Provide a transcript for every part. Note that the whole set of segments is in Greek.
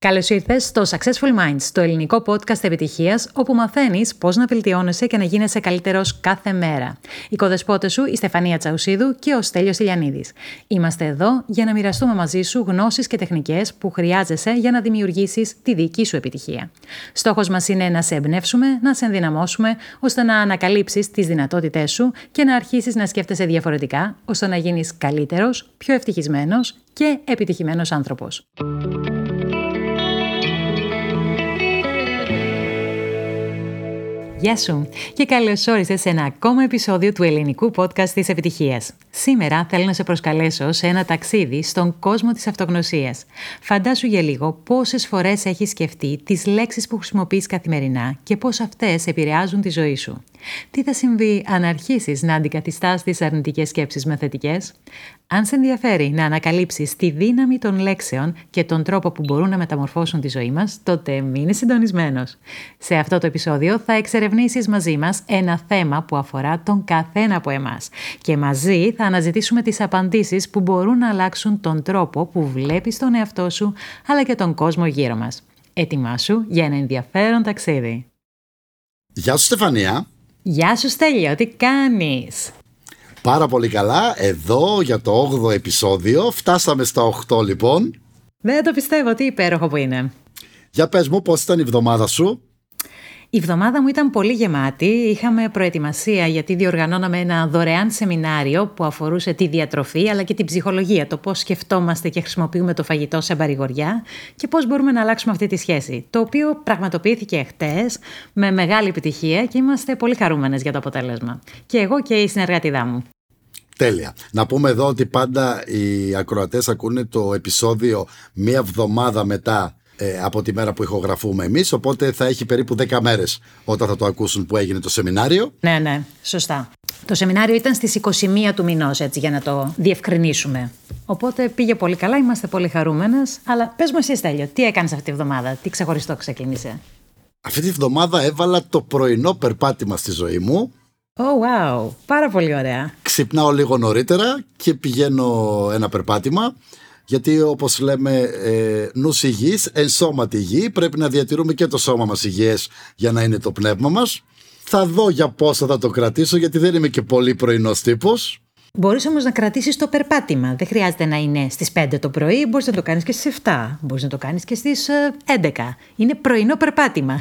Καλώς ήρθες στο Successful Minds, το ελληνικό podcast επιτυχίας, όπου μαθαίνεις πώς να βελτιώνεσαι και να γίνεσαι καλύτερος κάθε μέρα. Οι κοδεσπότες σου, η Στεφανία Τσαουσίδου και ο Στέλιος Στυλιανίδης. Είμαστε εδώ για να μοιραστούμε μαζί σου γνώσεις και τεχνικές που χρειάζεσαι για να δημιουργήσεις τη δική σου επιτυχία. Στόχος μας είναι να σε εμπνεύσουμε, να σε ενδυναμώσουμε, ώστε να ανακαλύψεις τις δυνατότητές σου και να αρχίσεις να σκέφτεσαι διαφορετικά, ώστε να γίνεις καλύτερος, πιο ευτυχισμένος και επιτυχημένος άνθρωπος. Γεια σου και καλώς όρισες σε ένα ακόμα επεισόδιο του ελληνικού podcast της επιτυχίας. Σήμερα θέλω να σε προσκαλέσω σε ένα ταξίδι στον κόσμο της αυτογνωσίας. Φαντάσου για λίγο πόσες φορές έχεις σκεφτεί τις λέξεις που χρησιμοποιείς καθημερινά και πώς αυτές επηρεάζουν τη ζωή σου. Τι θα συμβεί αν αρχίσεις να αντικαθιστάς τις αρνητικές σκέψεις με θετικές? Αν σε ενδιαφέρει να ανακαλύψεις τη δύναμη των λέξεων και τον τρόπο που μπορούν να μεταμορφώσουν τη ζωή μας, τότε μείνε συντονισμένος. Σε αυτό το επεισόδιο θα εξερευνήσεις μαζί μας ένα θέμα που αφορά τον καθένα από εμάς. Και μαζί θα αναζητήσουμε τις απαντήσεις που μπορούν να αλλάξουν τον τρόπο που βλέπεις τον εαυτό σου, αλλά και τον κόσμο γύρω μας. Ετοιμάσου για ένα ενδιαφέρον ταξίδι. Γεια σου Στεφανία! Γεια σου Στέλιο, τι κάνεις? Πάρα πολύ καλά, εδώ για το 8ο επεισόδιο, φτάσαμε στα 8 λοιπόν. Δεν το πιστεύω, τι υπέροχο που είναι. Για πες μου, πώς ήταν η εβδομάδα σου? Η εβδομάδα μου ήταν πολύ γεμάτη, είχαμε προετοιμασία γιατί διοργανώναμε ένα δωρεάν σεμινάριο που αφορούσε τη διατροφή αλλά και την ψυχολογία, το πώς σκεφτόμαστε και χρησιμοποιούμε το φαγητό σε παρηγοριά και πώς μπορούμε να αλλάξουμε αυτή τη σχέση, το οποίο πραγματοποιήθηκε χτες με μεγάλη επιτυχία και είμαστε πολύ χαρούμενες για το αποτέλεσμα. Και εγώ και η συνεργάτιδά μου. Τέλεια. Να πούμε εδώ ότι πάντα οι ακροατές ακούνε το επεισόδιο μία εβδομάδα μετά από τη μέρα που ηχογραφούμε εμείς, οπότε θα έχει περίπου 10 μέρες όταν θα το ακούσουν που έγινε το σεμινάριο. Ναι, ναι, σωστά. Το σεμινάριο ήταν στις 21 του μηνός, έτσι, για να το διευκρινίσουμε. Οπότε πήγε πολύ καλά, είμαστε πολύ χαρούμενες. Αλλά πες μου εσύ Στέλιο, τι έκανες αυτή τη εβδομάδα, τι ξεχωριστό ξεκίνησε? Αυτή τη εβδομάδα έβαλα το πρωινό περπάτημα στη ζωή μου. Oh, wow, πάρα πολύ ωραία. Ξυπνάω λίγο νωρίτερα και πηγαίνω ένα περπάτημα. Γιατί όπως λέμε, νους υγιής, εν σώματι υγιή, πρέπει να διατηρούμε και το σώμα μας υγιές για να είναι το πνεύμα μας. Θα δω για πόσο θα το κρατήσω, γιατί δεν είμαι και πολύ πρωινός τύπος. Μπορείς όμως να κρατήσεις το περπάτημα. Δεν χρειάζεται να είναι στις 5 το πρωί, μπορείς να το κάνεις και στις 7, μπορείς να το κάνεις και στις 11. Είναι πρωινό περπάτημα.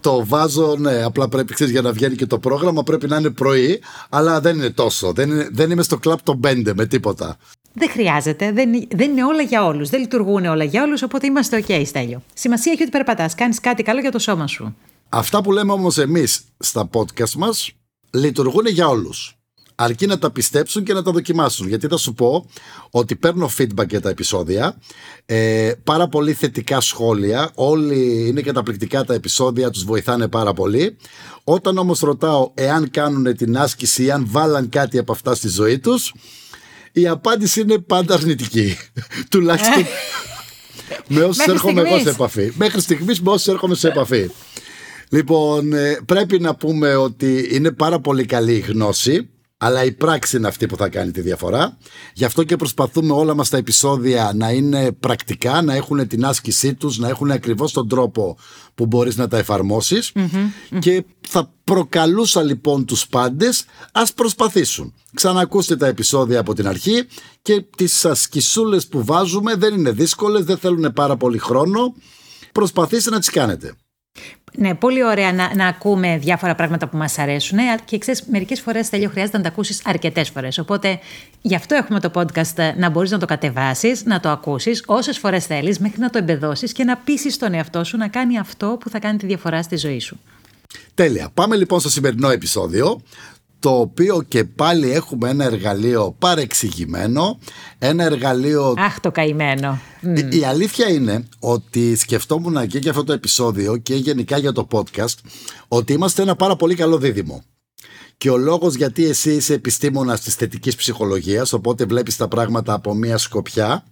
Το βάζω, ναι, απλά πρέπει για να βγαίνει και το πρόγραμμα, πρέπει να είναι πρωί, αλλά δεν είναι τόσο. Δεν είμαι στο κλαπ των 5 με τίποτα. Δεν χρειάζεται, δεν είναι όλα για όλους, δεν λειτουργούν όλα για όλους, οπότε είμαστε ok Στέλιο. Σημασία έχει ότι περπατάς, κάνεις κάτι καλό για το σώμα σου. Αυτά που λέμε όμως εμείς στα podcast μας λειτουργούν για όλους. Αρκεί να τα πιστέψουν και να τα δοκιμάσουν. Γιατί θα σου πω ότι παίρνω feedback για τα επεισόδια, πάρα πολύ θετικά σχόλια. Όλοι είναι καταπληκτικά τα επεισόδια, τους βοηθάνε πάρα πολύ. Όταν όμως ρωτάω εάν κάνουν την άσκηση ή αν βάλαν κάτι από αυτά στη ζωή τους, η απάντηση είναι πάντα αρνητική. Τουλάχιστον με όσους έρχομαι εγώ σε επαφή. Μέχρι στιγμής με όσους έρχομαι σε επαφή. Λοιπόν, πρέπει να πούμε ότι είναι πάρα πολύ καλή η γνώση, αλλά η πράξη είναι αυτή που θα κάνει τη διαφορά. Γι' αυτό και προσπαθούμε όλα μας τα επεισόδια να είναι πρακτικά, να έχουν την άσκησή τους, να έχουν ακριβώς τον τρόπο που μπορείς να τα εφαρμόσεις. Και θα προκαλούσα λοιπόν τους πάντες, ας προσπαθήσουν. Ξανακούστε τα επεισόδια από την αρχή και τις ασκησούλες που βάζουμε δεν είναι δύσκολες, δεν θέλουν πάρα πολύ χρόνο. Προσπαθήστε να τις κάνετε. Ναι, πολύ ωραία να ακούμε διάφορα πράγματα που μας αρέσουν. Και ξέρεις, μερικές φορές Στέλιο χρειάζεται να τα ακούσεις αρκετές φορές. Οπότε γι' αυτό έχουμε το podcast, να μπορείς να το κατεβάσεις, να το ακούσεις όσες φορές θέλεις, μέχρι να το εμπεδώσεις και να πείσεις τον εαυτό σου να κάνει αυτό που θα κάνει τη διαφορά στη ζωή σου. Τέλεια. Πάμε λοιπόν στο σημερινό επεισόδιο, το οποίο και πάλι έχουμε ένα εργαλείο παρεξηγημένο, ένα εργαλείο... Αχ, το καημένο. Η αλήθεια είναι ότι σκεφτόμουν και για αυτό το επεισόδιο και γενικά για το podcast ότι είμαστε ένα πάρα πολύ καλό δίδυμο. Και ο λόγος γιατί εσύ είσαι επιστήμονας της θετικής ψυχολογίας, οπότε βλέπεις τα πράγματα από μία σκοπιά.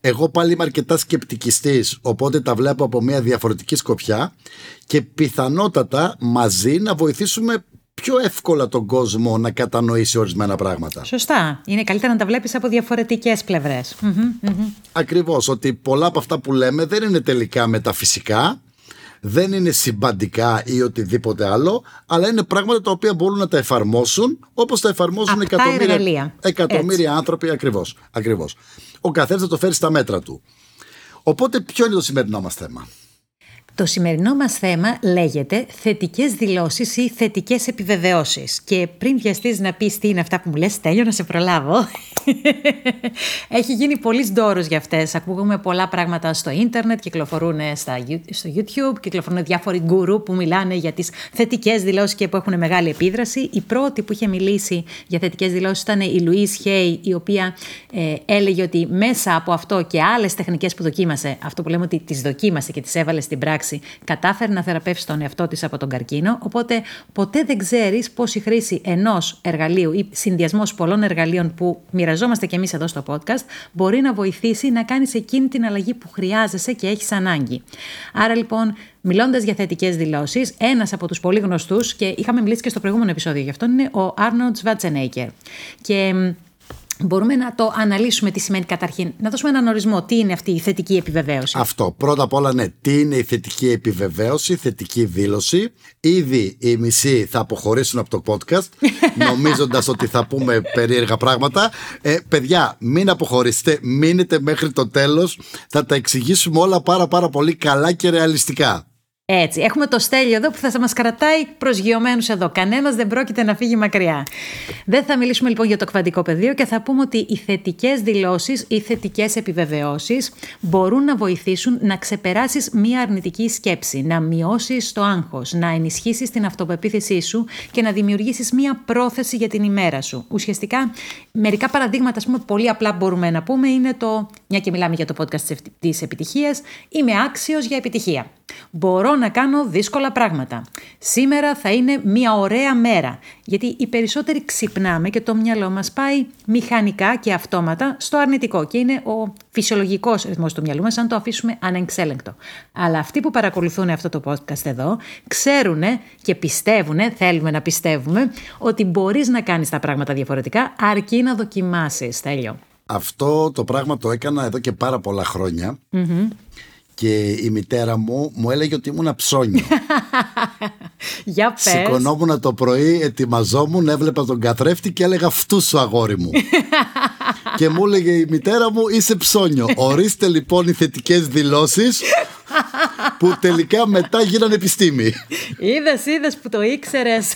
Εγώ πάλι είμαι αρκετά σκεπτικιστής, οπότε τα βλέπω από μία διαφορετική σκοπιά και πιθανότατα μαζί να βοηθήσουμε πιο εύκολα τον κόσμο να κατανοήσει ορισμένα πράγματα. Σωστά. Είναι καλύτερα να τα βλέπεις από διαφορετικές πλευρές. Mm-hmm, mm-hmm. Ακριβώς. Ότι πολλά από αυτά που λέμε δεν είναι τελικά μεταφυσικά, δεν είναι συμπαντικά ή οτιδήποτε άλλο, αλλά είναι πράγματα τα οποία μπορούν να τα εφαρμόσουν όπως τα εφαρμόζουν εκατομμύρια άνθρωποι. Ακριβώς. Ο καθένας θα το φέρει στα μέτρα του. Οπότε ποιο είναι το σημερινό μας θέμα? Το σημερινό μας θέμα λέγεται θετικές δηλώσεις ή θετικές επιβεβαιώσεις. Και πριν βιαστείς να πεις τι είναι αυτά που μου λες, Στέλιο, να σε προλάβω. Έχει γίνει πολύς ντόρος για αυτές. Ακούγουμε πολλά πράγματα στο ίντερνετ, κυκλοφορούν στο YouTube, κυκλοφορούν διάφοροι γκουρού που μιλάνε για τις θετικές δηλώσεις και που έχουν μεγάλη επίδραση. Η πρώτη που είχε μιλήσει για θετικές δηλώσεις ήταν η Λουίζ Χέι, η οποία έλεγε ότι μέσα από αυτό και άλλες τεχνικές που δοκίμασε, αυτό που λέμε ότι τις δοκίμασε και τις έβαλε στην πράξη, κατάφερε να θεραπεύσει τον εαυτό της από τον καρκίνο. Οπότε ποτέ δεν ξέρεις πώς η χρήση ενός εργαλείου ή συνδυασμός πολλών εργαλείων που μοιραζόμαστε και εμείς εδώ στο podcast μπορεί να βοηθήσει να κάνεις εκείνη την αλλαγή που χρειάζεσαι και έχεις ανάγκη. Άρα λοιπόν, μιλώντας για θετικές δηλώσεις, ένας από τους πολύ γνωστούς, και είχαμε μιλήσει και στο προηγούμενο επεισόδιο γι' αυτό, είναι ο Arnold Schwarzenegger. Και μπορούμε να το αναλύσουμε τι σημαίνει καταρχήν. Να δώσουμε έναν ορισμό. Τι είναι αυτή η θετική επιβεβαίωση? Αυτό. Πρώτα απ' όλα, ναι. Τι είναι η θετική επιβεβαίωση, θετική δήλωση. Ήδη οι μισοί θα αποχωρήσουν από το podcast, νομίζοντας ότι θα πούμε περίεργα πράγματα. Παιδιά, μην αποχωρήσετε. Μείνετε μέχρι το τέλος. Θα τα εξηγήσουμε όλα πάρα πολύ καλά και ρεαλιστικά. Έτσι. Έχουμε το Στέλιο εδώ που θα μας κρατάει προσγειωμένους εδώ. Κανένας δεν πρόκειται να φύγει μακριά. Δεν θα μιλήσουμε λοιπόν για το κβαντικό πεδίο και θα πούμε ότι οι θετικές δηλώσεις ή θετικές επιβεβαιώσεις μπορούν να βοηθήσουν να ξεπεράσεις μία αρνητική σκέψη, να μειώσεις το άγχος, να ενισχύσεις την αυτοπεποίθησή σου και να δημιουργήσεις μία πρόθεση για την ημέρα σου. Ουσιαστικά, μερικά παραδείγματα, ας πούμε, πολύ απλά μπορούμε να πούμε είναι το, μια και μιλάμε για το podcast της επιτυχίας, είμαι άξιος για επιτυχία. Μπορώ να κάνω δύσκολα πράγματα. Σήμερα θα είναι μια ωραία μέρα. Γιατί οι περισσότεροι ξυπνάμε και το μυαλό μας πάει μηχανικά και αυτόματα στο αρνητικό. Και είναι ο φυσιολογικός ρυθμός του μυαλού μας αν το αφήσουμε ανεξέλεγκτο. Αλλά αυτοί που παρακολουθούν αυτό το podcast εδώ ξέρουν και πιστεύουν, θέλουμε να πιστεύουμε, ότι μπορείς να κάνεις τα πράγματα διαφορετικά αρκεί να δοκιμάσεις. Τέλειο. Αυτό το πράγμα το έκανα εδώ και πάρα πολλά χρόνια. Mm-hmm. Και η μητέρα μου έλεγε ότι ήμουν ψώνιο. Για πες. Σηκωνόμουν το πρωί, ετοιμαζόμουν, έβλεπα τον καθρέφτη και έλεγα φτούσου αγόρι μου. Και μου έλεγε η μητέρα μου είσαι ψώνιο. Ορίστε λοιπόν οι θετικές δηλώσεις που τελικά μετά γίνανε επιστήμη. Είδες που το ήξερες.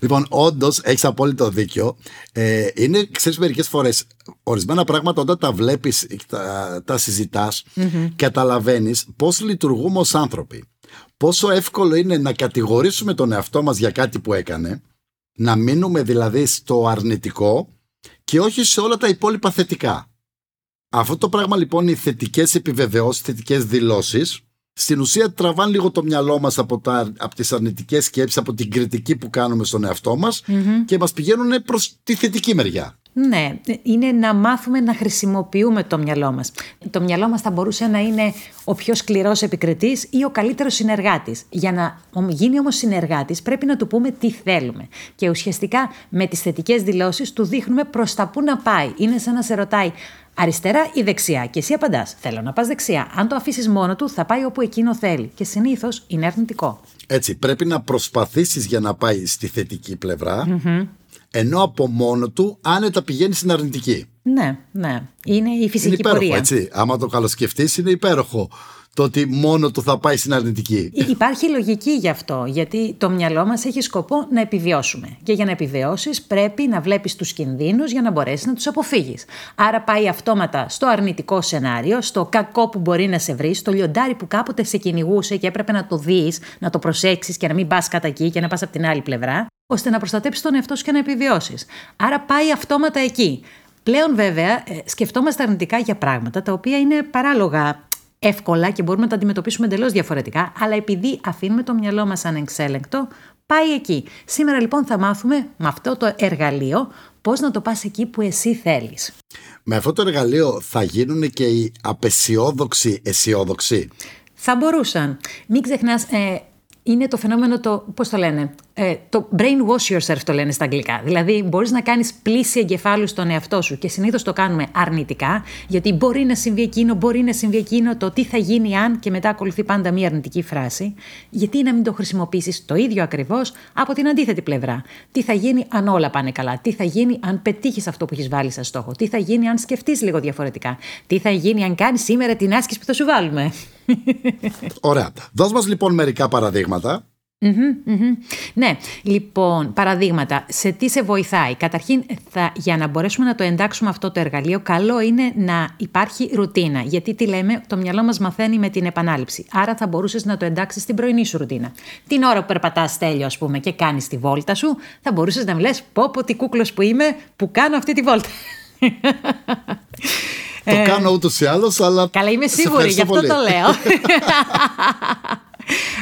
Λοιπόν, όντως έχεις απόλυτο δίκιο. Είναι, ξέρεις, μερικές φορές ορισμένα πράγματα όταν τα βλέπεις, τα συζητάς, mm-hmm. καταλαβαίνεις πώς λειτουργούμε ως άνθρωποι. Πόσο εύκολο είναι να κατηγορήσουμε τον εαυτό μας για κάτι που έκανε, να μείνουμε δηλαδή στο αρνητικό και όχι σε όλα τα υπόλοιπα θετικά. Αυτό το πράγμα λοιπόν, οι θετικές επιβεβαιώσεις, θετικές δηλώσεις, στην ουσία τραβάνε λίγο το μυαλό μας από τις αρνητικές σκέψεις, από την κριτική που κάνουμε στον εαυτό μας mm-hmm. και μας πηγαίνουν προς τη θετική μεριά. Ναι, είναι να μάθουμε να χρησιμοποιούμε το μυαλό μας. Το μυαλό μας θα μπορούσε να είναι ο πιο σκληρός επικριτής ή ο καλύτερος συνεργάτης. Για να γίνει όμως συνεργάτης πρέπει να του πούμε τι θέλουμε. Και ουσιαστικά με τις θετικές δηλώσεις του δείχνουμε προς τα που να πάει. Είναι σαν να σε ρωτάει αριστερά ή δεξιά. Και εσύ απαντάς, θέλω να πας δεξιά. Αν το αφήσεις μόνο του, θα πάει όπου εκείνο θέλει. Και συνήθως είναι αρνητικό. Έτσι, πρέπει να προσπαθήσεις για να πάει στη θετική πλευρά. Mm-hmm. Ενώ από μόνο του άνετα πηγαίνει στην αρνητική. Ναι. Είναι η φυσική είναι υπέροχο, πορεία. Έτσι. Άμα το καλοσκεφτείς, είναι υπέροχο το ότι μόνο του θα πάει στην αρνητική. Υπάρχει λογική γι' αυτό, γιατί το μυαλό μας έχει σκοπό να επιβιώσουμε. Και για να επιβιώσεις πρέπει να βλέπεις τους κινδύνους για να μπορέσεις να τους αποφύγεις. Άρα πάει αυτόματα στο αρνητικό σενάριο, στο κακό που μπορεί να σε βρει, στο λιοντάρι που κάποτε σε κυνηγούσε και έπρεπε να το δεις, να το προσέξεις και να μην πας κατά εκεί και να πας από την άλλη πλευρά, ώστε να προστατέψεις τον εαυτό σου και να επιβιώσεις. Άρα πάει αυτόματα εκεί. Πλέον βέβαια σκεφτόμαστε αρνητικά για πράγματα τα οποία είναι παράλογα εύκολα και μπορούμε να τα αντιμετωπίσουμε εντελώς διαφορετικά, αλλά επειδή αφήνουμε το μυαλό μας ανεξέλεγκτο, πάει εκεί. Σήμερα λοιπόν θα μάθουμε με αυτό το εργαλείο πώς να το πας εκεί που εσύ θέλεις. Με αυτό το εργαλείο θα γίνουν και οι απεσιόδοξοι αισιόδοξοι. Θα μπορούσαν. Μην ξεχνάς, είναι το φαινόμενο το, πώς το λένε, το brainwash yourself το λένε στα αγγλικά. Δηλαδή μπορείς να κάνεις πλύση εγκεφάλου στον εαυτό σου και συνήθως το κάνουμε αρνητικά, γιατί μπορεί να συμβεί εκείνο, μπορεί να συμβεί εκείνο, το τι θα γίνει αν, και μετά ακολουθεί πάντα μία αρνητική φράση. Γιατί να μην το χρησιμοποιήσεις το ίδιο ακριβώς από την αντίθετη πλευρά? Τι θα γίνει αν όλα πάνε καλά? Τι θα γίνει αν πετύχεις αυτό που έχεις βάλει σαν στόχο? Τι θα γίνει αν σκεφτείς λίγο διαφορετικά? Τι θα γίνει αν κάνεις σήμερα την άσκηση που θα σου βάλουμε? Ωραία. Δώσ' μας λοιπόν μερικά παραδείγματα. Ναι, λοιπόν, παραδείγματα. Σε τι σε βοηθάει? Καταρχήν, για να μπορέσουμε να το εντάξουμε αυτό το εργαλείο, καλό είναι να υπάρχει ρουτίνα. Γιατί τι λέμε, το μυαλό μας μαθαίνει με την επανάληψη. Άρα θα μπορούσες να το εντάξεις στην πρωινή σου ρουτίνα. Την ώρα που περπατάς, Στέλιο, ας πούμε, και κάνεις τη βόλτα σου, θα μπορούσες να μιλάς, πω πω τι κούκλος που είμαι που κάνω αυτή τη βόλτα. Το κάνω ούτως ή άλλως, αλλά. Καλά, είμαι σίγουρη, γι' αυτό το λέω.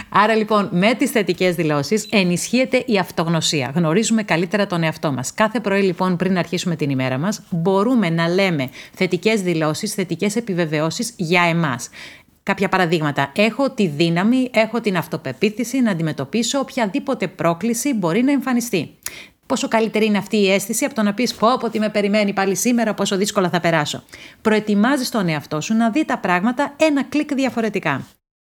Άρα λοιπόν, με τις θετικές δηλώσεις ενισχύεται η αυτογνωσία. Γνωρίζουμε καλύτερα τον εαυτό μας. Κάθε πρωί λοιπόν, πριν αρχίσουμε την ημέρα μας, μπορούμε να λέμε θετικές δηλώσεις, θετικές επιβεβαιώσεις για εμάς. Κάποια παραδείγματα. Έχω τη δύναμη, έχω την αυτοπεποίθηση να αντιμετωπίσω οποιαδήποτε πρόκληση μπορεί να εμφανιστεί. Πόσο καλύτερη είναι αυτή η αίσθηση από το να πεις πω ότι με περιμένει πάλι σήμερα, πόσο δύσκολα θα περάσω. Προετοιμάζεις τον εαυτό σου να δει τα πράγματα ένα κλικ διαφορετικά.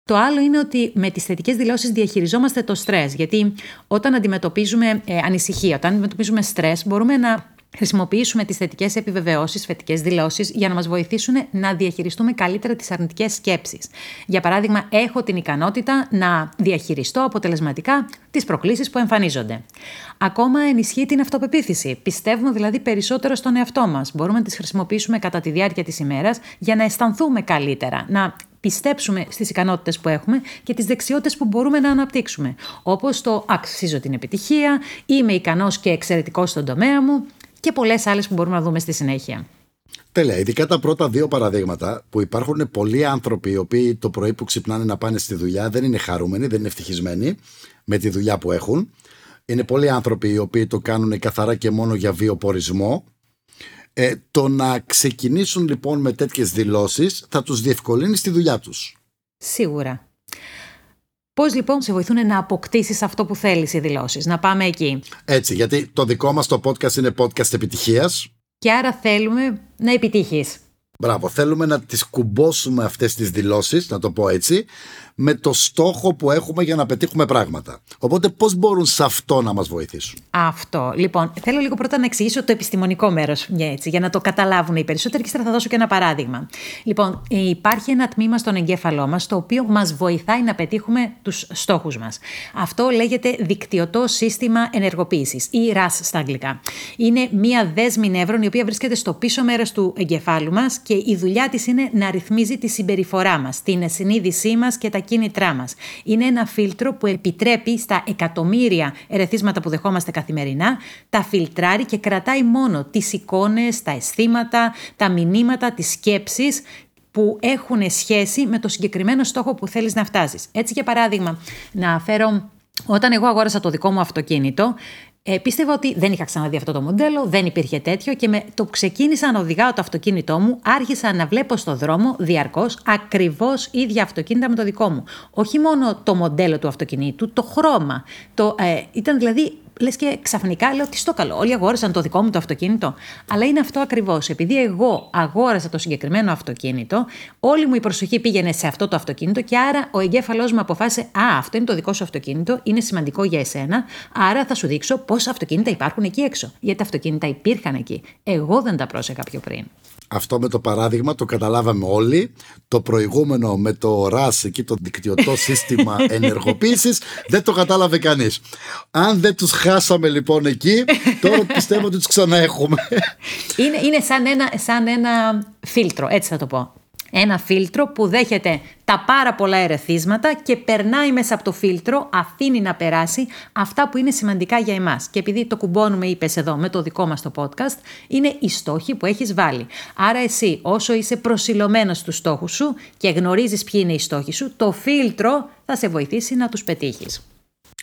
Το άλλο είναι ότι με τις θετικές δηλώσεις διαχειριζόμαστε το στρες, γιατί όταν αντιμετωπίζουμε ανησυχία, όταν αντιμετωπίζουμε στρες, μπορούμε να χρησιμοποιήσουμε τις θετικές επιβεβαιώσεις, θετικές δηλώσεις για να μας βοηθήσουν να διαχειριστούμε καλύτερα τις αρνητικές σκέψεις. Για παράδειγμα, έχω την ικανότητα να διαχειριστώ αποτελεσματικά τις προκλήσεις που εμφανίζονται. Ακόμα ενισχύει την αυτοπεποίθηση. Πιστεύουμε δηλαδή περισσότερο στον εαυτό μας. Μπορούμε να τις χρησιμοποιήσουμε κατά τη διάρκεια της ημέρας για να αισθανθούμε καλύτερα, να πιστέψουμε στις ικανότητες που έχουμε και τις δεξιότητες που μπορούμε να αναπτύξουμε. Όπως το αξίζω την επιτυχία, είμαι ικανός και εξαιρετικός στον τομέα μου και πολλές άλλες που μπορούμε να δούμε στη συνέχεια. Τέλεια, ειδικά τα πρώτα δύο παραδείγματα που υπάρχουν πολλοί άνθρωποι οι οποίοι το πρωί που ξυπνάνε να πάνε στη δουλειά δεν είναι χαρούμενοι, δεν είναι ευτυχισμένοι με τη δουλειά που έχουν. Είναι πολλοί άνθρωποι οι οποίοι το κάνουν καθαρά και μόνο για βιοπορισμό. Το να ξεκινήσουν λοιπόν με τέτοιες δηλώσεις θα τους διευκολύνει στη δουλειά τους. Σίγουρα. Πώς λοιπόν σε βοηθούν να αποκτήσεις αυτό που θέλεις οι δηλώσεις? Να πάμε εκεί. Έτσι, γιατί το δικό μας το podcast είναι podcast επιτυχίας. Και άρα θέλουμε να επιτύχεις. Μπράβο, θέλουμε να τις κουμπώσουμε αυτές τις δηλώσεις, να το πω έτσι, με το στόχο που έχουμε για να πετύχουμε πράγματα. Οπότε πώς μπορούν σε αυτό να μας βοηθήσουν? Αυτό. Λοιπόν, θέλω λίγο πρώτα να εξηγήσω το επιστημονικό μέρος, έτσι, για να το καταλάβουν οι περισσότεροι, και θα δώσω και ένα παράδειγμα. Λοιπόν, υπάρχει ένα τμήμα στον εγκέφαλό μας το οποίο μας βοηθάει να πετύχουμε τους στόχους μας. Αυτό λέγεται δικτυωτό σύστημα ενεργοποίησης ή RAS στα αγγλικά. Είναι μία δέσμη νεύρων η οποία βρίσκεται στο πίσω μέρος του εγκεφάλου μας και η δουλειά της είναι να ρυθμίζει τη συμπεριφορά μας, την συνείδησή μας και τα κίνητρά μας. Είναι ένα φίλτρο που επιτρέπει στα εκατομμύρια ερεθίσματα που δεχόμαστε καθημερινά, τα φιλτράρει και κρατάει μόνο τις εικόνες, τα αισθήματα, τα μηνύματα, τις σκέψεις που έχουν σχέση με το συγκεκριμένο στόχο που θέλεις να φτάσεις. Έτσι, για παράδειγμα, να φέρω, όταν εγώ αγόρασα το δικό μου αυτοκίνητο, πίστευα ότι δεν είχα ξαναδεί αυτό το μοντέλο, δεν υπήρχε τέτοιο, και με το που ξεκίνησα να οδηγάω το αυτοκίνητό μου, άρχισα να βλέπω στο δρόμο διαρκώς ακριβώς ίδια αυτοκίνητα με το δικό μου. Όχι μόνο το μοντέλο του αυτοκινήτου, το χρώμα. Ήταν δηλαδή, λες και ξαφνικά λέω, τι στο καλό, όλοι αγόρασαν το δικό μου το αυτοκίνητο. Αλλά είναι αυτό ακριβώς. Επειδή εγώ αγόρασα το συγκεκριμένο αυτοκίνητο, όλη μου η προσοχή πήγαινε σε αυτό το αυτοκίνητο και άρα ο εγκέφαλός μου αποφάσισε, α, αυτό είναι το δικό σου αυτοκίνητο, είναι σημαντικό για εσένα, άρα θα σου δείξω πόσα αυτοκίνητα υπάρχουν εκεί έξω. Γιατί τα αυτοκίνητα υπήρχαν εκεί. Εγώ δεν τα πρόσεχα πιο πριν. Αυτό με το παράδειγμα το καταλάβαμε όλοι. Το προηγούμενο με το RAS, εκεί το δικτυωτό σύστημα ενεργοποίησης, δεν το κατάλαβε κανείς. Αν δεν τους χάσαμε λοιπόν εκεί, τώρα πιστεύω ότι τους ξαναέχουμε. Είναι σαν ένα φίλτρο, έτσι θα το πω. Ένα φίλτρο που δέχεται τα πάρα πολλά ερεθίσματα και περνάει μέσα από το φίλτρο, αφήνει να περάσει αυτά που είναι σημαντικά για εμάς. Και επειδή το κουμπώνουμε, είπες εδώ, με το δικό μας το podcast, είναι οι στόχοι που έχεις βάλει. Άρα εσύ, όσο είσαι προσιλωμένος στους στόχους σου και γνωρίζεις ποιοι είναι οι στόχοι σου, το φίλτρο θα σε βοηθήσει να τους πετύχεις.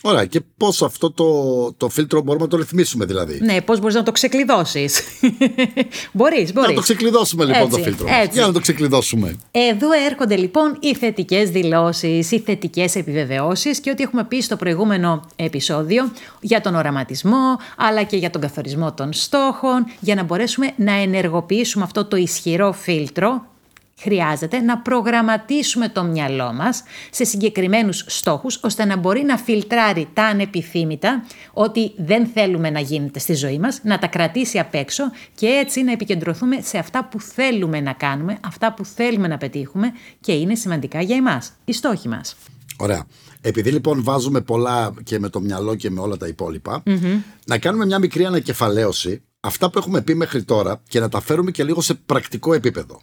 Ωραία, και πώς αυτό το φίλτρο μπορούμε να το ρυθμίσουμε, δηλαδή. Ναι, πώς μπορείς να το ξεκλειδώσεις. Μπορείς. Να το ξεκλειδώσουμε λοιπόν έτσι, το φίλτρο. Έτσι. Για να το ξεκλειδώσουμε. Εδώ έρχονται λοιπόν οι θετικές δηλώσεις, οι θετικές επιβεβαιώσεις και ό,τι έχουμε πει στο προηγούμενο επεισόδιο για τον οραματισμό, αλλά και για τον καθορισμό των στόχων, για να μπορέσουμε να ενεργοποιήσουμε αυτό το ισχυρό φίλτρο. Χρειάζεται να προγραμματίσουμε το μυαλό μας σε συγκεκριμένους στόχους, ώστε να μπορεί να φιλτράρει τα ανεπιθύμητα, ό,τι δεν θέλουμε να γίνεται στη ζωή μας, να τα κρατήσει απ' έξω και έτσι να επικεντρωθούμε σε αυτά που θέλουμε να κάνουμε, αυτά που θέλουμε να πετύχουμε και είναι σημαντικά για εμάς, οι στόχοι μας. Ωραία. Επειδή λοιπόν βάζουμε πολλά και με το μυαλό και με όλα τα υπόλοιπα, να κάνουμε μια μικρή ανακεφαλαίωση. Αυτά που έχουμε πει μέχρι τώρα και να τα φέρουμε και λίγο σε πρακτικό επίπεδο.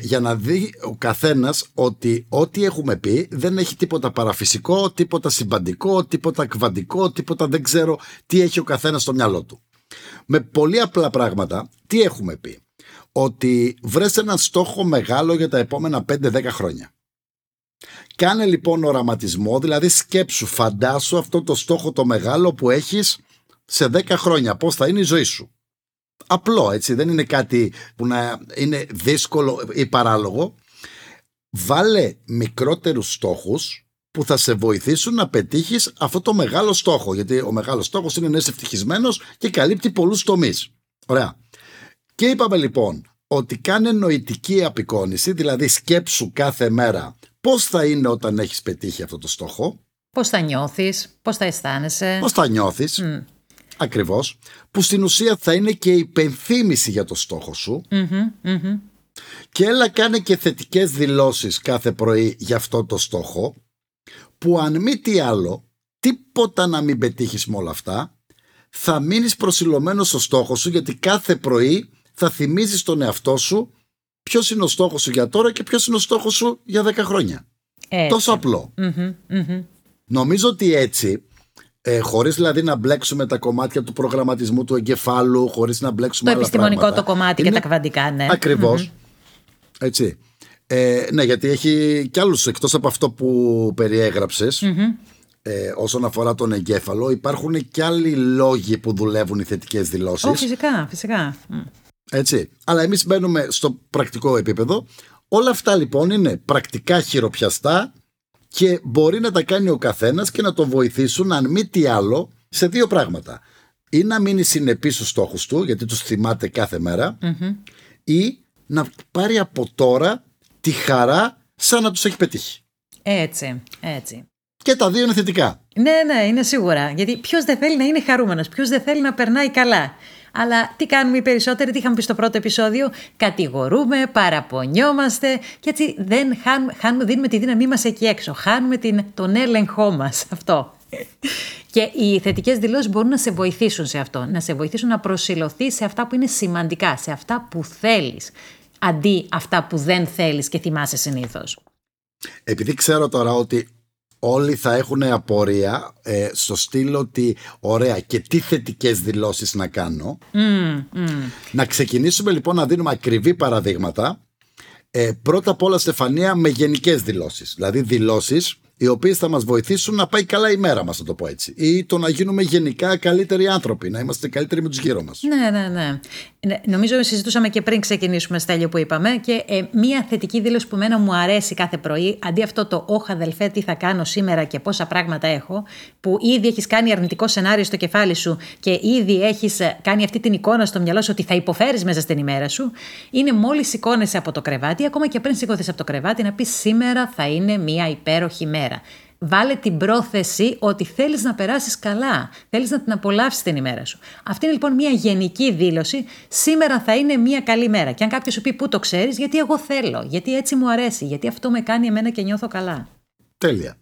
Για να δει ο καθένας ότι ό,τι έχουμε πει δεν έχει τίποτα παραφυσικό, τίποτα συμπαντικό, τίποτα κβαντικό, τίποτα δεν ξέρω τι έχει ο καθένας στο μυαλό του. Με πολύ απλά πράγματα, τι έχουμε πει? Ότι βρες έναν στόχο μεγάλο για τα επόμενα 5-10 χρόνια. Κάνε λοιπόν οραματισμό, δηλαδή σκέψου, φαντάσου αυτό το στόχο το μεγάλο που έχεις σε 10 χρόνια, πώς θα είναι η ζωή σου. Απλό, έτσι, δεν είναι κάτι που να είναι δύσκολο ή παράλογο. Βάλε μικρότερους στόχους που θα σε βοηθήσουν να πετύχεις αυτό το μεγάλο στόχο, γιατί ο μεγάλος στόχος είναι να είσαι ευτυχισμένος και καλύπτει πολλούς τομείς. Ωραία. Και είπαμε λοιπόν ότι κάνε νοητική απεικόνηση, δηλαδή σκέψου κάθε μέρα πώς θα είναι όταν έχεις πετύχει αυτό το στόχο. Πώς θα νιώθεις, πώς θα αισθάνεσαι. Πώς θα νιώθεις. Ακριβώς, που στην ουσία θα είναι και υπενθύμηση για το στόχο σου. Και έλα κάνε και θετικές δηλώσεις κάθε πρωί για αυτό το στόχο, που αν μη τι άλλο, τίποτα να μην πετύχεις με όλα αυτά, θα μείνεις προσιλωμένος στο στόχο σου, γιατί κάθε πρωί θα θυμίζεις τον εαυτό σου ποιος είναι ο στόχος σου για τώρα και ποιος είναι ο στόχος σου για 10 χρόνια. Τόσο απλό. Νομίζω ότι έτσι, χωρίς δηλαδή να μπλέξουμε τα κομμάτια του προγραμματισμού του εγκεφάλου, χωρίς να μπλέξουμε το άλλα επιστημονικό πράγματα, το κομμάτι είναι... και τα κβαντικά, ναι. Ακριβώς. Έτσι. Ναι, γιατί έχει κι άλλους, εκτός από αυτό που περιέγραψες, όσον αφορά τον εγκέφαλο, υπάρχουν κι άλλοι λόγοι που δουλεύουν οι θετικές δηλώσεις. Φυσικά, φυσικά. Έτσι. Αλλά εμείς μπαίνουμε στο πρακτικό επίπεδο. Όλα αυτά λοιπόν είναι πρακτικά χειροπιαστά. Και μπορεί να τα κάνει ο καθένας και να τον βοηθήσουν, αν μη τι άλλο, σε δύο πράγματα. Ή να μείνει συνεπής στους στόχους του, γιατί τους θυμάται κάθε μέρα, ή να πάρει από τώρα τη χαρά σαν να τους έχει πετύχει. Έτσι, έτσι. Και τα δύο είναι θετικά. Ναι, ναι, είναι σίγουρα. Γιατί ποιος δεν θέλει να είναι χαρούμενος, ποιος δεν θέλει να περνάει καλά. Αλλά τι κάνουμε οι περισσότεροι, τι είχαμε πει στο πρώτο επεισόδιο, κατηγορούμε, παραπονιόμαστε και έτσι δεν χάνουμε, δίνουμε τη δύναμή μας εκεί έξω, χάνουμε τον έλεγχό μας, αυτό. Και οι θετικές δηλώσεις μπορούν να σε βοηθήσουν σε αυτό, να σε βοηθήσουν να προσηλωθείς σε αυτά που είναι σημαντικά, σε αυτά που θέλεις, αντί αυτά που δεν θέλεις και θυμάσαι συνήθως. Επειδή ξέρω τώρα ότι όλοι θα έχουν απορία στο στήλο ότι ωραία και τι θετικές δηλώσεις να κάνω. Να ξεκινήσουμε λοιπόν να δίνουμε ακριβή παραδείγματα. Πρώτα απ' όλα, Στεφανία, με γενικές δηλώσεις. Δηλαδή δηλώσεις οι οποίες θα μας βοηθήσουν να πάει καλά η μέρα μας, να το πω έτσι. Ή το να γίνουμε γενικά καλύτεροι άνθρωποι, να είμαστε καλύτεροι με τους γύρω μας. Ναι. Νομίζω συζητούσαμε και πριν ξεκινήσουμε, Στέλιο, που είπαμε. Και μία θετική δήλωση που εμένα μου αρέσει κάθε πρωί, αντί αυτό το «Ωχ, αδελφέ, τι θα κάνω σήμερα και πόσα πράγματα έχω», που ήδη έχεις κάνει αρνητικό σενάριο στο κεφάλι σου και ήδη έχεις κάνει αυτή την εικόνα στο μυαλό σου ότι θα υποφέρεις μέσα στην ημέρα σου, είναι μόλις σηκώνεσαι από το κρεβάτι, ακόμα και πριν σηκωθείς από το κρεβάτι, να πεις «Σήμερα θα είναι μία υπέροχη μέρα». Βάλε την πρόθεση ότι θέλεις να περάσεις καλά, θέλεις να την απολαύσεις την ημέρα σου. Αυτή είναι λοιπόν μια γενική δήλωση, σήμερα θα είναι μια καλή μέρα. Και αν κάποιος σου πει πού το ξέρεις, γιατί εγώ θέλω, γιατί έτσι μου αρέσει, γιατί αυτό με κάνει εμένα και νιώθω καλά. Τέλεια.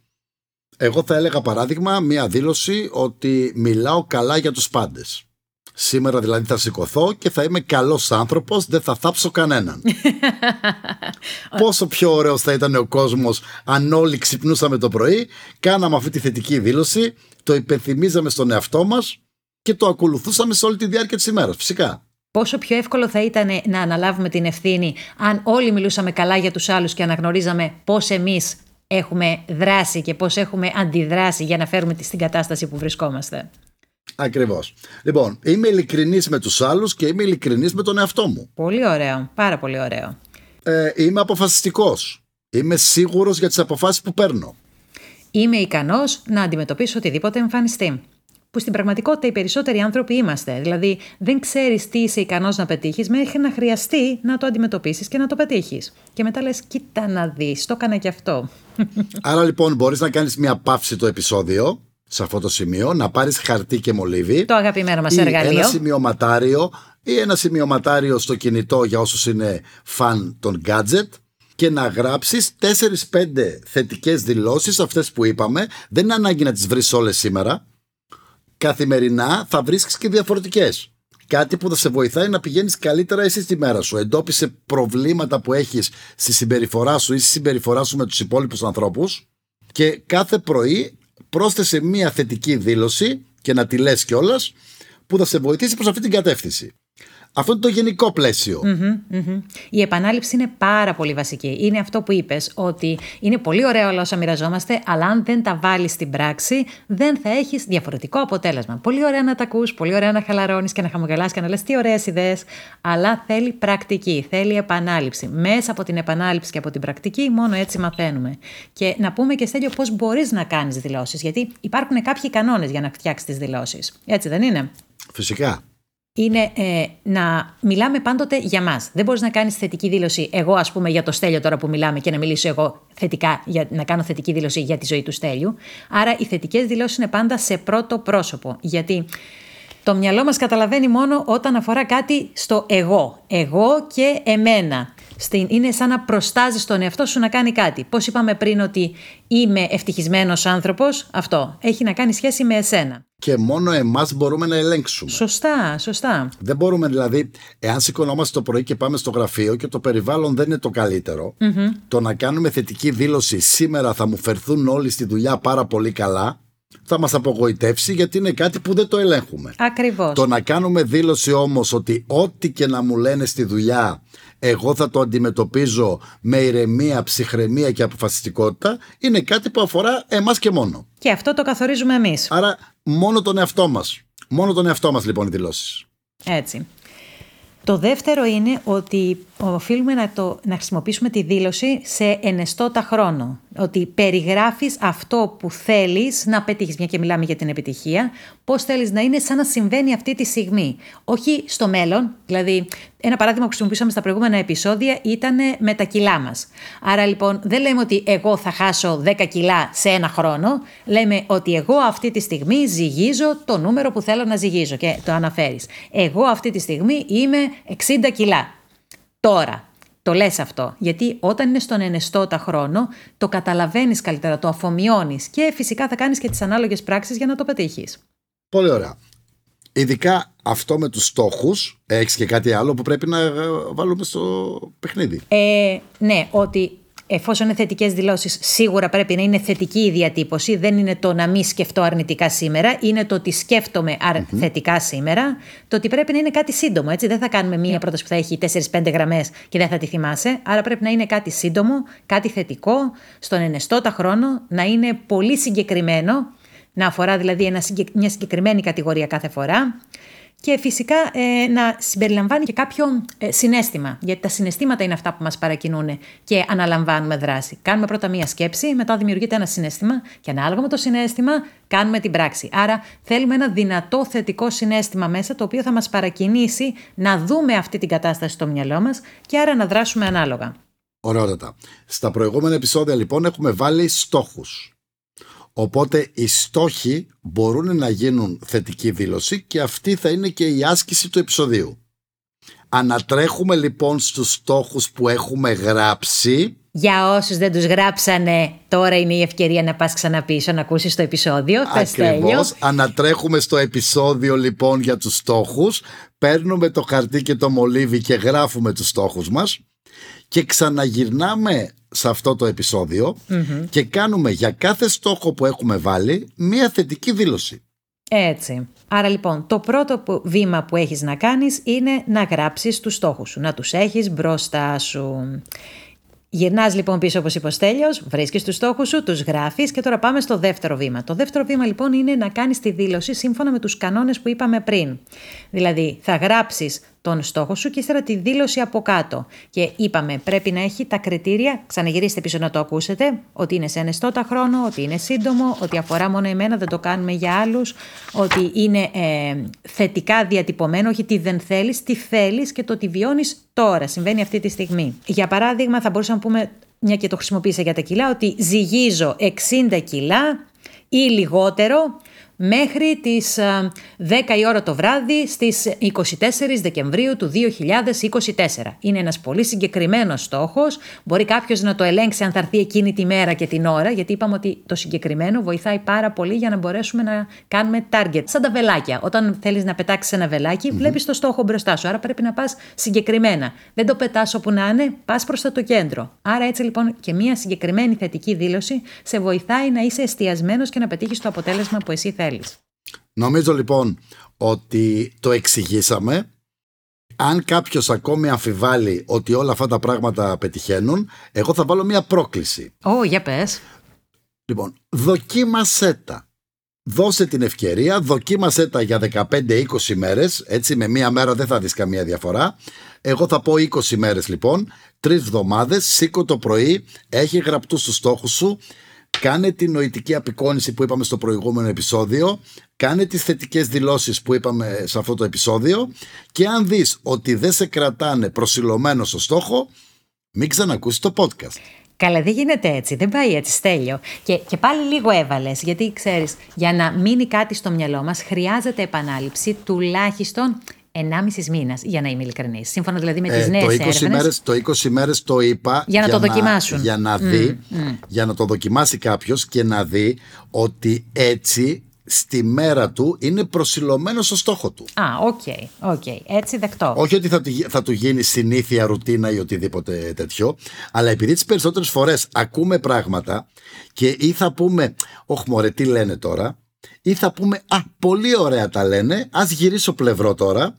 Εγώ θα έλεγα παράδειγμα μια δήλωση ότι μιλάω καλά για τους πάντες. Σήμερα δηλαδή θα σηκωθώ και θα είμαι καλός άνθρωπος, δεν θα θάψω κανέναν. Πόσο πιο ωραίος θα ήταν ο κόσμος αν όλοι ξυπνούσαμε το πρωί, κάναμε αυτή τη θετική δήλωση, το υπενθυμίζαμε στον εαυτό μας και το ακολουθούσαμε σε όλη τη διάρκεια της ημέρας, φυσικά. Πόσο πιο εύκολο θα ήταν να αναλάβουμε την ευθύνη αν όλοι μιλούσαμε καλά για τους άλλους και αναγνωρίζαμε πώς εμείς έχουμε δράσει και πώς έχουμε αντιδράσει για να φέρουμε στην κατάσταση που βρισκόμαστε. Ακριβώς. Λοιπόν, είμαι ειλικρινής με τους άλλους και είμαι ειλικρινής με τον εαυτό μου. Πολύ ωραίο, πάρα πολύ ωραίο. Είμαι αποφασιστικός. Είμαι σίγουρος για τις αποφάσεις που παίρνω. Είμαι ικανός να αντιμετωπίσω οτιδήποτε εμφανιστεί. Που στην πραγματικότητα οι περισσότεροι άνθρωποι είμαστε. Δηλαδή, δεν ξέρεις τι είσαι ικανός να πετύχεις μέχρι να χρειαστεί να το αντιμετωπίσεις και να το πετύχεις. Και μετά λες, κοίτα να δεις, το έκανα και αυτό. Άρα λοιπόν, μπορείς να κάνεις μια παύση το επεισόδιο, σε αυτό το σημείο, να πάρεις χαρτί και μολύβι. Το αγαπημένο μας εργαλείο. Ένα σημειωματάριο ή ένα σημειωματάριο στο κινητό για όσους είναι φαν των gadget. Και να γράψεις 4-5 θετικές δηλώσεις, αυτές που είπαμε. Δεν είναι ανάγκη να τις βρεις όλες σήμερα. Καθημερινά θα βρίσκεις και διαφορετικές. Κάτι που θα σε βοηθάει να πηγαίνεις καλύτερα εσύ στη μέρα σου. Εντόπισε προβλήματα που έχεις στη συμπεριφορά σου ή στη συμπεριφορά σου με τους υπόλοιπους ανθρώπους. Και κάθε πρωί πρόσθεσε μία θετική δήλωση και να τη λες κιόλας που θα σε βοηθήσει προς αυτή την κατεύθυνση. Αυτό είναι το γενικό πλαίσιο. Mm-hmm, mm-hmm. Η επανάληψη είναι πάρα πολύ βασική. Είναι αυτό που είπες, ότι είναι πολύ ωραία όλα όσα μοιραζόμαστε, αλλά αν δεν τα βάλεις στην πράξη, δεν θα έχεις διαφορετικό αποτέλεσμα. Πολύ ωραία να τα ακούς, πολύ ωραία να χαλαρώνεις και να χαμογελάς και να λες τι ωραίες ιδέες, αλλά θέλει πρακτική, θέλει επανάληψη. Μέσα από την επανάληψη και από την πρακτική, μόνο έτσι μαθαίνουμε. Και να πούμε και Στέλιο πώς μπορείς να κάνεις δηλώσεις, γιατί υπάρχουν κάποιοι κανόνες για να φτιάξεις τις δηλώσεις. Έτσι δεν είναι? Φυσικά. Είναι να μιλάμε πάντοτε για μας. Δεν μπορείς να κάνεις θετική δήλωση εγώ, ας πούμε, για το Στέλιο τώρα που μιλάμε και να μιλήσω εγώ θετικά, να κάνω θετική δήλωση για τη ζωή του Στέλιου. Άρα οι θετικές δηλώσεις είναι πάντα σε πρώτο πρόσωπο. Γιατί το μυαλό μας καταλαβαίνει μόνο όταν αφορά κάτι στο εγώ. Εγώ και εμένα. Είναι σαν να προστάζεις τον εαυτό σου να κάνει κάτι. Πώς είπαμε πριν ότι είμαι ευτυχισμένος άνθρωπος, αυτό έχει να κάνει σχέση με εσένα. Και μόνο εμάς μπορούμε να ελέγξουμε. Σωστά, σωστά. Δεν μπορούμε δηλαδή, εάν σηκωνόμαστε το πρωί και πάμε στο γραφείο και το περιβάλλον δεν είναι το καλύτερο, mm-hmm. το να κάνουμε θετική δήλωση σήμερα θα μου φερθούν όλοι στη δουλειά πάρα πολύ καλά, θα μας απογοητεύσει γιατί είναι κάτι που δεν το ελέγχουμε. Ακριβώς. Το να κάνουμε δήλωση όμως ότι ό,τι και να μου λένε στη δουλειά, εγώ θα το αντιμετωπίζω με ηρεμία, ψυχραιμία και αποφασιστικότητα, είναι κάτι που αφορά εμάς και μόνο. Και αυτό το καθορίζουμε εμείς. Άρα μόνο τον εαυτό μας. Μόνο τον εαυτό μας λοιπόν οι δηλώσεις. Έτσι. Το δεύτερο είναι ότι οφείλουμε να χρησιμοποιήσουμε τη δήλωση σε ενεστώτα χρόνο. Ότι περιγράφεις αυτό που θέλεις να πετύχεις, μια και μιλάμε για την επιτυχία, πώς θέλεις να είναι σαν να συμβαίνει αυτή τη στιγμή. Όχι στο μέλλον, δηλαδή ένα παράδειγμα που χρησιμοποιήσαμε στα προηγούμενα επεισόδια ήταν με τα κιλά μας. Άρα λοιπόν δεν λέμε ότι εγώ θα χάσω 10 κιλά σε ένα χρόνο, λέμε ότι εγώ αυτή τη στιγμή ζυγίζω το νούμερο που θέλω να ζυγίζω και το αναφέρεις. Εγώ αυτή τη στιγμή είμαι 60 κιλά. Τώρα, το λες αυτό, γιατί όταν είναι στον ενεστώτα χρόνο, το καταλαβαίνεις καλύτερα, το αφομοιώνεις και φυσικά θα κάνεις και τις ανάλογες πράξεις για να το πετύχεις. Πολύ ωραία. Ειδικά αυτό με τους στόχους, έχεις και κάτι άλλο που πρέπει να βάλουμε στο παιχνίδι. Ναι, ότι εφόσον είναι θετικές δηλώσεις, σίγουρα πρέπει να είναι θετική η διατύπωση. Δεν είναι το να μην σκεφτώ αρνητικά σήμερα, είναι το ότι σκέφτομαι θετικά σήμερα. Το ότι πρέπει να είναι κάτι σύντομο. Έτσι. Δεν θα κάνουμε μία πρόταση που θα έχει 4-5 γραμμές και δεν θα τη θυμάσαι. Άρα πρέπει να είναι κάτι σύντομο, κάτι θετικό, στον ενεστώτα χρόνο, να είναι πολύ συγκεκριμένο. Να αφορά δηλαδή μια συγκεκριμένη κατηγορία κάθε φορά και φυσικά να συμπεριλαμβάνει και κάποιο συναίσθημα, γιατί τα συναισθήματα είναι αυτά που μας παρακινούν και αναλαμβάνουμε δράση. Κάνουμε πρώτα μία σκέψη, μετά δημιουργείται ένα συναίσθημα και ανάλογα με το συναίσθημα κάνουμε την πράξη. Άρα θέλουμε ένα δυνατό θετικό συναίσθημα μέσα, το οποίο θα μας παρακινήσει να δούμε αυτή την κατάσταση στο μυαλό μας και άρα να δράσουμε ανάλογα. Ωραιότατα. Στα προηγούμενα επεισόδια λοιπόν έχουμε βάλει στόχους. Οπότε οι στόχοι μπορούν να γίνουν θετική δήλωση και αυτή θα είναι και η άσκηση του επεισοδίου. Ανατρέχουμε λοιπόν στους στόχους που έχουμε γράψει. Για όσους δεν τους γράψανε, τώρα είναι η ευκαιρία να πας ξαναπίσω να ακούσεις το επεισόδιο. Ακριβώς, ανατρέχουμε στο επεισόδιο λοιπόν για τους στόχους. Παίρνουμε το χαρτί και το μολύβι και γράφουμε τους στόχους μας. Και ξαναγυρνάμε σε αυτό το επεισόδιο και κάνουμε για κάθε στόχο που έχουμε βάλει μία θετική δήλωση. Έτσι. Άρα λοιπόν το πρώτο βήμα που έχεις να κάνεις είναι να γράψεις τους στόχους σου, να τους έχεις μπροστά σου. Γυρνάς λοιπόν πίσω, όπως είπε ο Στέλιος, βρίσκεις τους στόχους σου, τους γράφεις και τώρα πάμε στο δεύτερο βήμα. Το δεύτερο βήμα λοιπόν είναι να κάνεις τη δήλωση σύμφωνα με τους κανόνες που είπαμε πριν. Δηλαδή θα γράψεις τον στόχο σου και ύστερα τη δήλωση από κάτω. Και είπαμε πρέπει να έχει τα κριτήρια, ξαναγυρίστε πίσω να το ακούσετε, ότι είναι σε ανεστώτα χρόνο, ότι είναι σύντομο, ότι αφορά μόνο εμένα, δεν το κάνουμε για άλλους, ότι είναι θετικά διατυπωμένο, όχι τι δεν θέλεις, τι θέλεις και το τι βιώνεις τώρα, συμβαίνει αυτή τη στιγμή. Για παράδειγμα θα μπορούσαμε να πούμε, μια και το χρησιμοποίησα για τα κιλά, ότι ζυγίζω 60 κιλά ή λιγότερο μέχρι τις 10 η ώρα το βράδυ στις 24 Δεκεμβρίου του 2024. Είναι ένας πολύ συγκεκριμένος στόχος. Μπορεί κάποιος να το ελέγξει αν θα έρθει εκείνη τη μέρα και την ώρα, γιατί είπαμε ότι το συγκεκριμένο βοηθάει πάρα πολύ για να μπορέσουμε να κάνουμε target. Σαν τα βελάκια. Όταν θέλεις να πετάξεις ένα βελάκι, βλέπεις το στόχο μπροστά σου. Άρα πρέπει να πας συγκεκριμένα. Δεν το πετάς όπου να είναι, πας προς το κέντρο. Άρα έτσι λοιπόν και μια συγκεκριμένη θετική δήλωση σε βοηθάει να είσαι εστιασμένος και να πετύχεις το αποτέλεσμα που εσύ θέλεις. Νομίζω λοιπόν ότι το εξηγήσαμε. Αν κάποιος ακόμη αμφιβάλλει ότι όλα αυτά τα πράγματα πετυχαίνουν, εγώ θα βάλω μια πρόκληση. Για πες. Λοιπόν, δοκίμασέ τα. Δώσε την ευκαιρία, δοκίμασέ τα για 15-20 μέρες. Έτσι, με μια μέρα δεν θα δεις καμία διαφορά. Εγώ θα πω 20 μέρες λοιπόν, 3 εβδομάδες, σήκω το πρωί, έχει γραπτούς τους στόχους σου. Κάνε τη νοητική απεικόνηση που είπαμε στο προηγούμενο επεισόδιο. Κάνε τις θετικές δηλώσεις που είπαμε σε αυτό το επεισόδιο. Και αν δεις ότι δεν σε κρατάνε προσιλωμένο στο στόχο, μην ξανακούσεις το podcast. Καλά, δεν γίνεται έτσι, δεν πάει έτσι, Στέλιο. Και πάλι λίγο έβαλες, γιατί ξέρεις, για να μείνει κάτι στο μυαλό μας χρειάζεται επανάληψη τουλάχιστον 1,5 μήνα, για να είμαι ειλικρινής. Σύμφωνα δηλαδή με τις νέες έρευνες. Το 20 μέρες το είπα. Για να το δοκιμάσουν. Για να το δοκιμάσει κάποιος και να δει ότι έτσι στη μέρα του είναι προσιλωμένο στο στόχο του. Οκ. Έτσι δεκτό. Όχι ότι θα του γίνει συνήθεια, ρουτίνα ή οτιδήποτε τέτοιο, αλλά επειδή τις περισσότερες φορές ακούμε πράγματα και ή θα πούμε, «Ωχ, μωρέ, τι λένε τώρα», ή θα πούμε, «Α, πολύ ωραία τα λένε, ας γυρίσω πλευρό τώρα».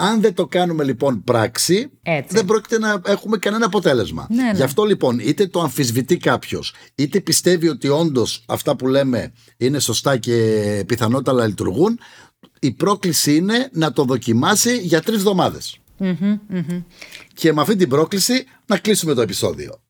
Αν δεν το κάνουμε λοιπόν πράξη, δεν πρόκειται να έχουμε κανένα αποτέλεσμα. Ναι. Γι' αυτό λοιπόν είτε το αμφισβητεί κάποιος, είτε πιστεύει ότι όντως αυτά που λέμε είναι σωστά και πιθανότατα να λειτουργούν, η πρόκληση είναι να το δοκιμάσει για 3 εβδομάδες. Και με αυτή την πρόκληση να κλείσουμε το επεισόδιο.